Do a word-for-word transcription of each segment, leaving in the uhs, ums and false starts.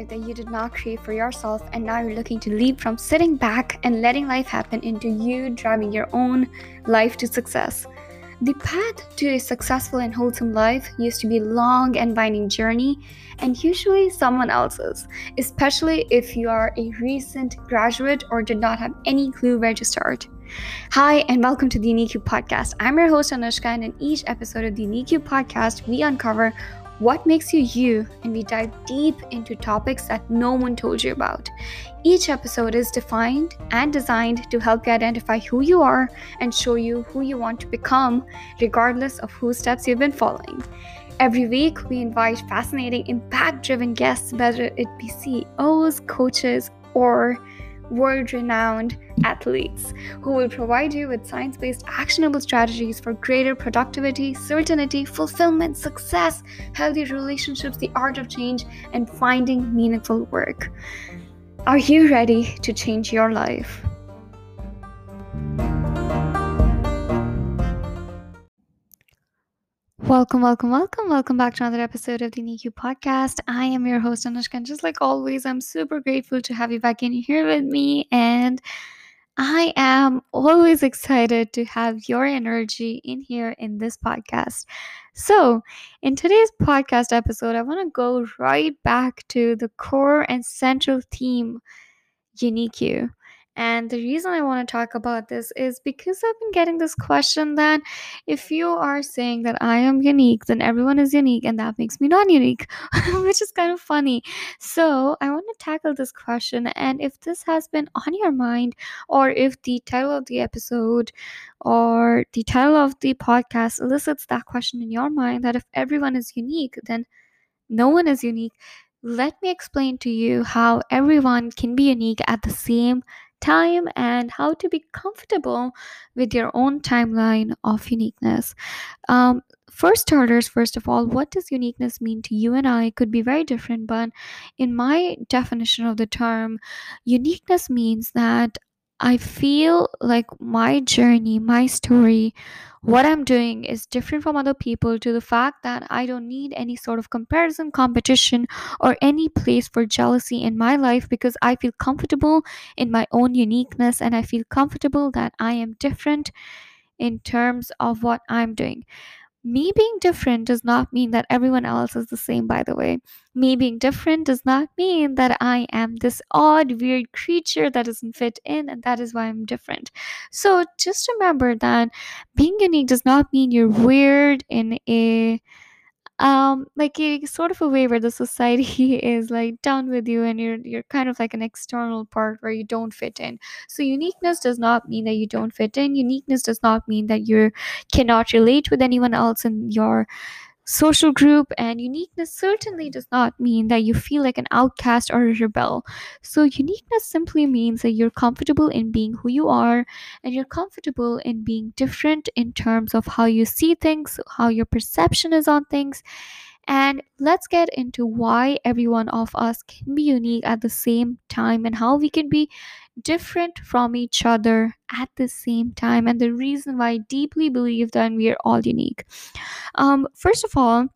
life that you did not create for yourself, and now you're looking to leap from sitting back and letting life happen into you driving your own life to success. The path to a successful and wholesome life used to be a long and winding journey, and usually someone else's, especially if you are a recent graduate or did not have any clue where to start. Hi, and welcome to the Unique You Podcast. I'm your host, Anushka, and in each episode of the Unique You Podcast, we uncover what makes you you, and we dive deep into topics that no one told you about. Each episode is defined and designed to help you identify who you are and show you who you want to become, regardless of whose steps you've been following. Every week, we invite fascinating, impact-driven guests, whether it be C E Os, coaches, or world-renowned athletes, who will provide you with science-based actionable strategies for greater productivity, certainty, fulfillment, success, healthy relationships, the art of change, and finding meaningful work. Are you ready to change your life? Welcome, welcome, welcome, welcome back to another episode of the Unique You Podcast. I am your host, Anushka, and just like always, I'm super grateful to have you back in here with me, and I am always excited to have your energy in here in this podcast. So, in today's podcast episode, I want to go right back to the core and central theme, Unique You. And the reason I want to talk about this is because I've been getting this question that if you are saying that I am unique, then everyone is unique, and that makes me not unique, which is kind of funny. So I want to tackle this question, and if this has been on your mind, or if the title of the episode or the title of the podcast elicits that question in your mind, that if everyone is unique, then no one is unique, let me explain to you how everyone can be unique at the same time. time and how to be comfortable with your own timeline of uniqueness. Um, first starters, first of all, what does uniqueness mean to you and I? Could be very different, but in my definition of the term, uniqueness means that I feel like my journey, my story, what I'm doing is different from other people, to the fact that I don't need any sort of comparison, competition, or any place for jealousy in my life, because I feel comfortable in my own uniqueness, and I feel comfortable that I am different in terms of what I'm doing. Me being different does not mean that everyone else is the same, by the way. Me being different does not mean that I am this odd, weird creature that doesn't fit in, and that is why I'm different. So just remember that being unique does not mean you're weird in a um like a sort of a way where the society is like down with you, and you're you're kind of like an external part where you don't fit in. So uniqueness does not mean that you don't fit in. Uniqueness does not mean that you cannot relate with anyone else in your social group, and uniqueness certainly does not mean that you feel like an outcast or a rebel. So uniqueness simply means that you're comfortable in being who you are, and you're comfortable in being different in terms of how you see things, how your perception is on things. And let's get into why every one of us can be unique at the same time, and how we can be different from each other at the same time, and the reason why I deeply believe that we are all unique. Um, first of all,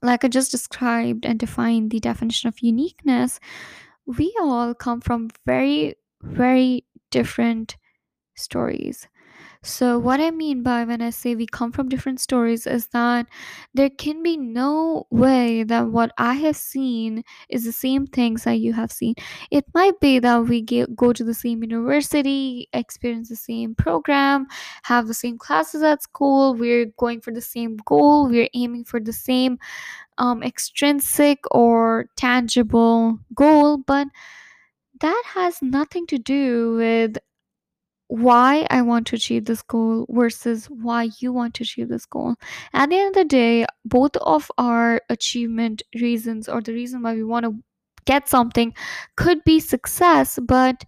like I just described and defined the definition of uniqueness, we all come from very, very different stories. So what I mean by when I say we come from different stories is that there can be no way that what I have seen is the same things that you have seen. It might be that we get, go to the same university, experience the same program, have the same classes at school, we're going for the same goal, we're aiming for the same um, extrinsic or tangible goal, but that has nothing to do with why I want to achieve this goal versus why you want to achieve this goal. At the end of the day, both of our achievement reasons, or the reason why we want to get something, could be success, but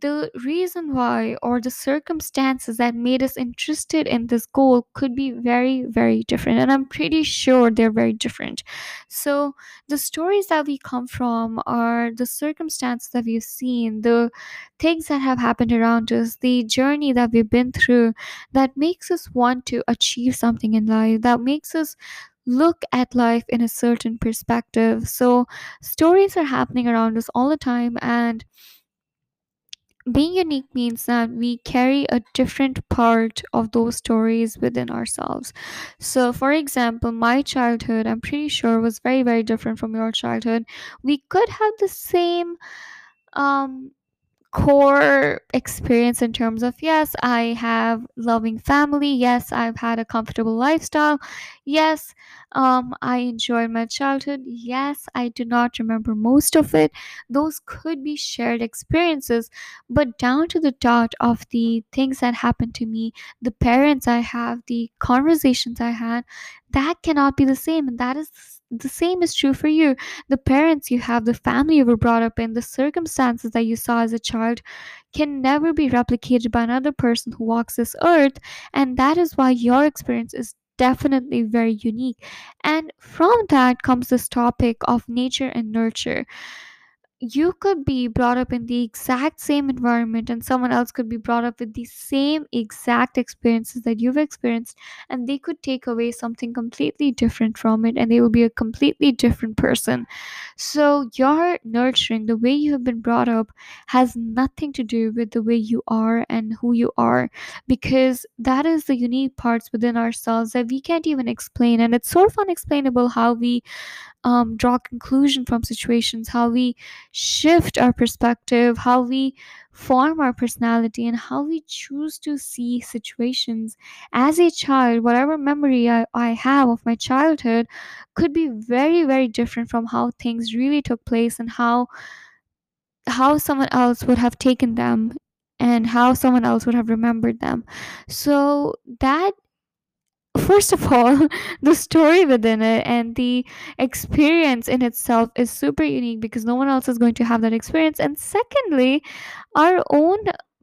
the reason why, or the circumstances that made us interested in this goal, could be very, very different, and I'm pretty sure they're very different. So the stories that we come from are the circumstances that we've seen, the things that have happened around us, the journey that we've been through, that makes us want to achieve something in life, that makes us look at life in a certain perspective. So stories are happening around us all the time, and being unique means that we carry a different part of those stories within ourselves. So, for example, my childhood, I'm pretty sure, was very, very different from your childhood. We could have the same um, core experience in terms of, yes, I have loving family. Yes, I've had a comfortable lifestyle. Yes, um, I enjoyed my childhood. Yes, I do not remember most of it. Those could be shared experiences, but down to the dot of the things that happened to me, the parents I have, the conversations I had, that cannot be the same. And that is the same is true for you. The parents you have, the family you were brought up in, the circumstances that you saw as a child can never be replicated by another person who walks this earth. And that is why your experience is definitely very unique. And from that comes this topic of nature and nurture. You could be brought up in the exact same environment, and someone else could be brought up with the same exact experiences that you've experienced, and they could take away something completely different from it, and they will be a completely different person. So your nurturing, the way you have been brought up, has nothing to do with the way you are and who you are, because that is the unique parts within ourselves that we can't even explain. And it's sort of unexplainable how we um, draw conclusion from situations, how we shift our perspective, how we form our personality, and how we choose to see situations. As a child, whatever memory I, I have of my childhood could be very, very different from how things really took place, and how how someone else would have taken them, and how someone else would have remembered them. So that, first of all, the story within it and the experience in itself is super unique, because no one else is going to have that experience. And secondly, our own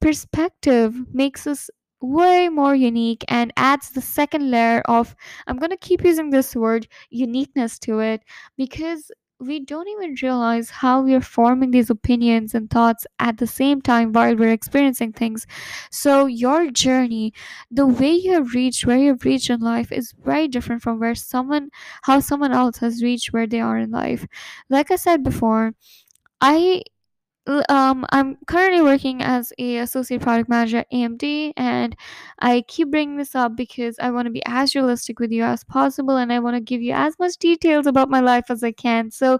perspective makes us way more unique and adds the second layer of, I'm going to keep using this word, uniqueness to it, because we don't even realize how we are forming these opinions and thoughts at the same time while we're experiencing things. So your journey, the way you have reached where you've reached in life, is very different from where someone how someone else has reached where they are in life. Like I said before, I Um, I'm currently working as an associate product manager at A M D, and I keep bringing this up because I want to be as realistic with you as possible, and I want to give you as much details about my life as I can. So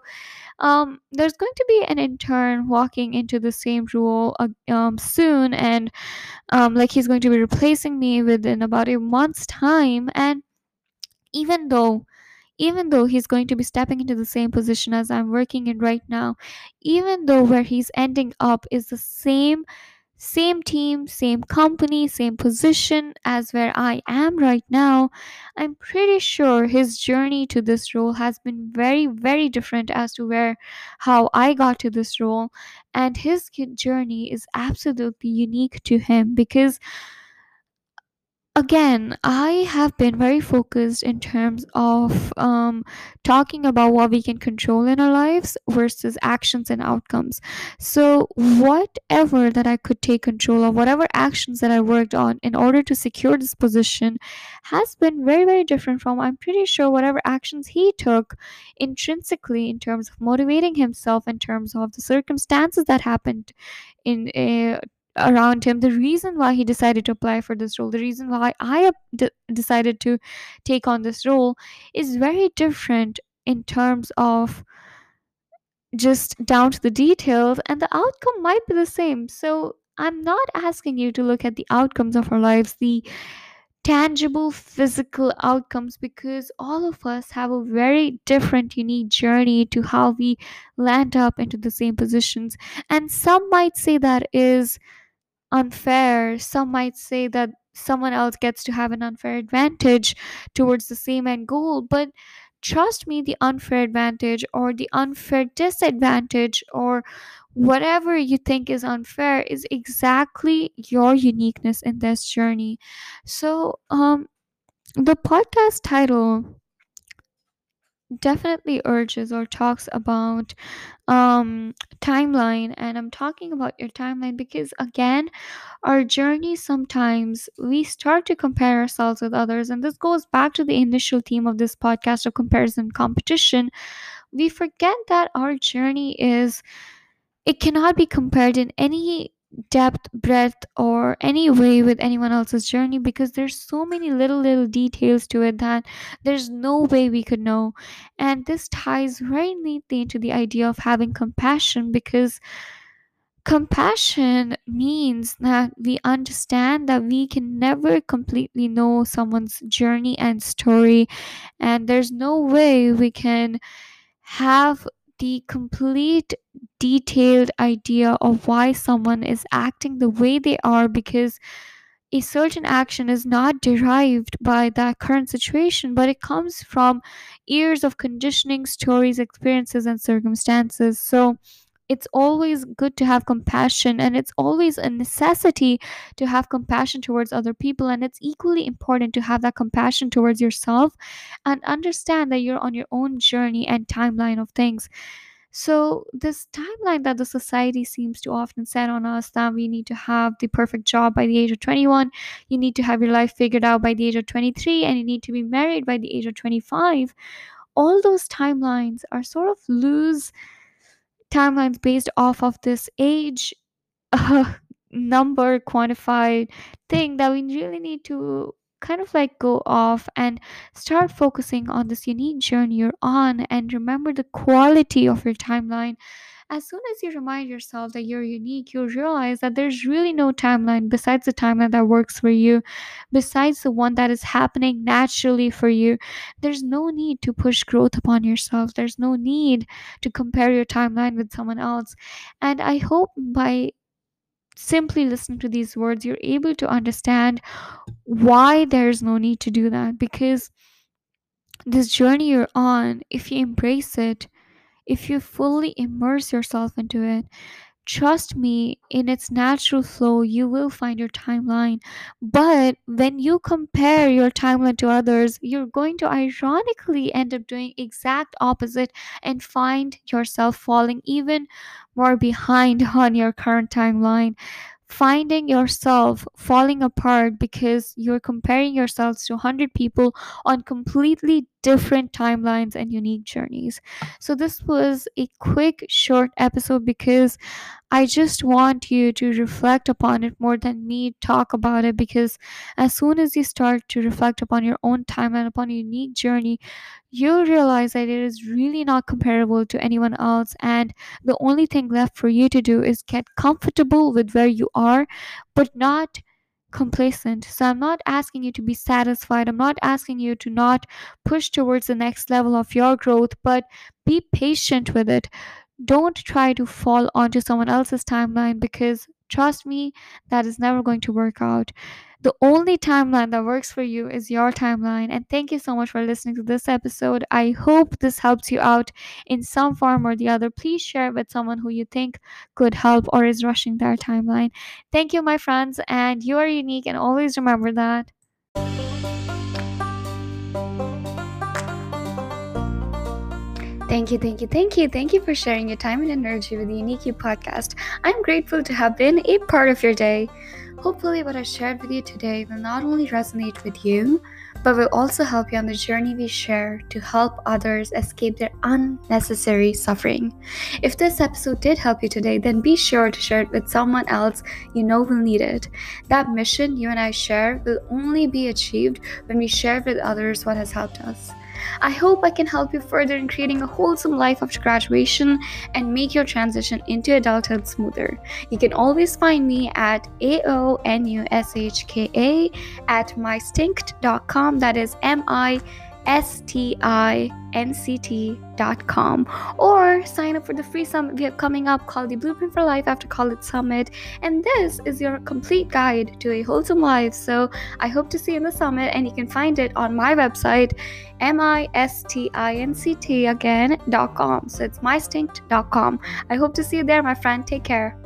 um, there's going to be an intern walking into the same role uh, um, soon, and um, like he's going to be replacing me within about a month's time. And even though Even though he's going to be stepping into the same position as I'm working in right now, even though where he's ending up is the same, same team, same company, same position as where I am right now, I'm pretty sure his journey to this role has been very, very different as to where, how I got to this role. And his journey is absolutely unique to him, because again, I have been very focused in terms of um, talking about what we can control in our lives versus actions and outcomes. So whatever that I could take control of, whatever actions that I worked on in order to secure this position, has been very, very different from, I'm pretty sure, whatever actions he took intrinsically in terms of motivating himself, in terms of the circumstances that happened in a around him, the reason why he decided to apply for this role, the reason why I d- decided to take on this role is very different in terms of just down to the details, and the outcome might be the same. So I'm not asking you to look at the outcomes of our lives, the tangible physical outcomes, because all of us have a very different unique journey to how we land up into the same positions. And some might say that is unfair. Some might say that someone else gets to have an unfair advantage towards the same end goal, but trust me, the unfair advantage or the unfair disadvantage or whatever you think is unfair is exactly your uniqueness in this journey. So um the podcast title definitely urges or talks about um timeline, and I'm talking about your timeline because again, our journey, sometimes we start to compare ourselves with others, and this goes back to the initial theme of this podcast of comparison competition. We forget that our journey is it cannot be compared in any depth, breadth, or any way with anyone else's journey, because there's so many little little details to it that there's no way we could know. And this ties very neatly into the idea of having compassion, because compassion means that we understand that we can never completely know someone's journey and story, and there's no way we can have the complete detailed idea of why someone is acting the way they are, because a certain action is not derived by that current situation, but it comes from years of conditioning, stories, experiences, and circumstances. So it's always good to have compassion, and it's always a necessity to have compassion towards other people, and it's equally important to have that compassion towards yourself and understand that you're on your own journey and timeline of things. So this timeline that the society seems to often set on us, that we need to have the perfect job by the age of twenty-one, you need to have your life figured out by the age of twenty-three, and you need to be married by the age of twenty-five, all those timelines are sort of loose timelines based off of this age uh, number quantified thing that we really need to kind of like go off and start focusing on this unique journey you're on, and remember the quality of your timeline. As soon as you remind yourself that you're unique, you realize that there's really no timeline besides the timeline that works for you, besides the one that is happening naturally for you. There's no need to push growth upon yourself. There's no need to compare your timeline with someone else. And I hope by simply listening to these words, you're able to understand why there's no need to do that, because this journey you're on, if you embrace it, if you fully immerse yourself into it, trust me, in its natural flow, you will find your timeline. But when you compare your timeline to others, you're going to ironically end up doing exact opposite and find yourself falling even more behind on your current timeline, finding yourself falling apart because you're comparing yourselves to one hundred people on completely different timelines and unique journeys. So this was a quick short episode because I just want you to reflect upon it more than me talk about it, because as soon as you start to reflect upon your own timeline, upon your unique journey, you'll realize that it is really not comparable to anyone else, and the only thing left for you to do is get comfortable with where you are, but not complacent. So I'm not asking you to be satisfied. I'm not asking you to not push towards the next level of your growth, but be patient with it. Don't try to fall onto someone else's timeline, because trust me, that is never going to work out. The only timeline that works for you is your timeline. And thank you so much for listening to this episode. I hope this helps you out in some form or the other. Please share it with someone who you think could help or is rushing their timeline. Thank you, my friends, and you are unique, and always remember that. Thank you, thank you, thank you. Thank you for sharing your time and energy with the Unique You podcast. I'm grateful to have been a part of your day. Hopefully what I shared with you today will not only resonate with you, but will also help you on the journey we share to help others escape their unnecessary suffering. If this episode did help you today, then be sure to share it with someone else you know will need it. That mission you and I share will only be achieved when we share with others what has helped us. I hope I can help you further in creating a wholesome life after graduation and make your transition into adulthood smoother. You can always find me at A O N U S H K A at mystinct dot com. That is M I S T I N C T dot com, or sign up for the free summit we have coming up called the Blueprint for Life After College Summit, and this is your complete guide to a wholesome life. So I hope to see you in the summit, and you can find it on my website, M I S T I N C T again dot com. So it's mystinct dot com. I hope to see you there, my friend. Take care.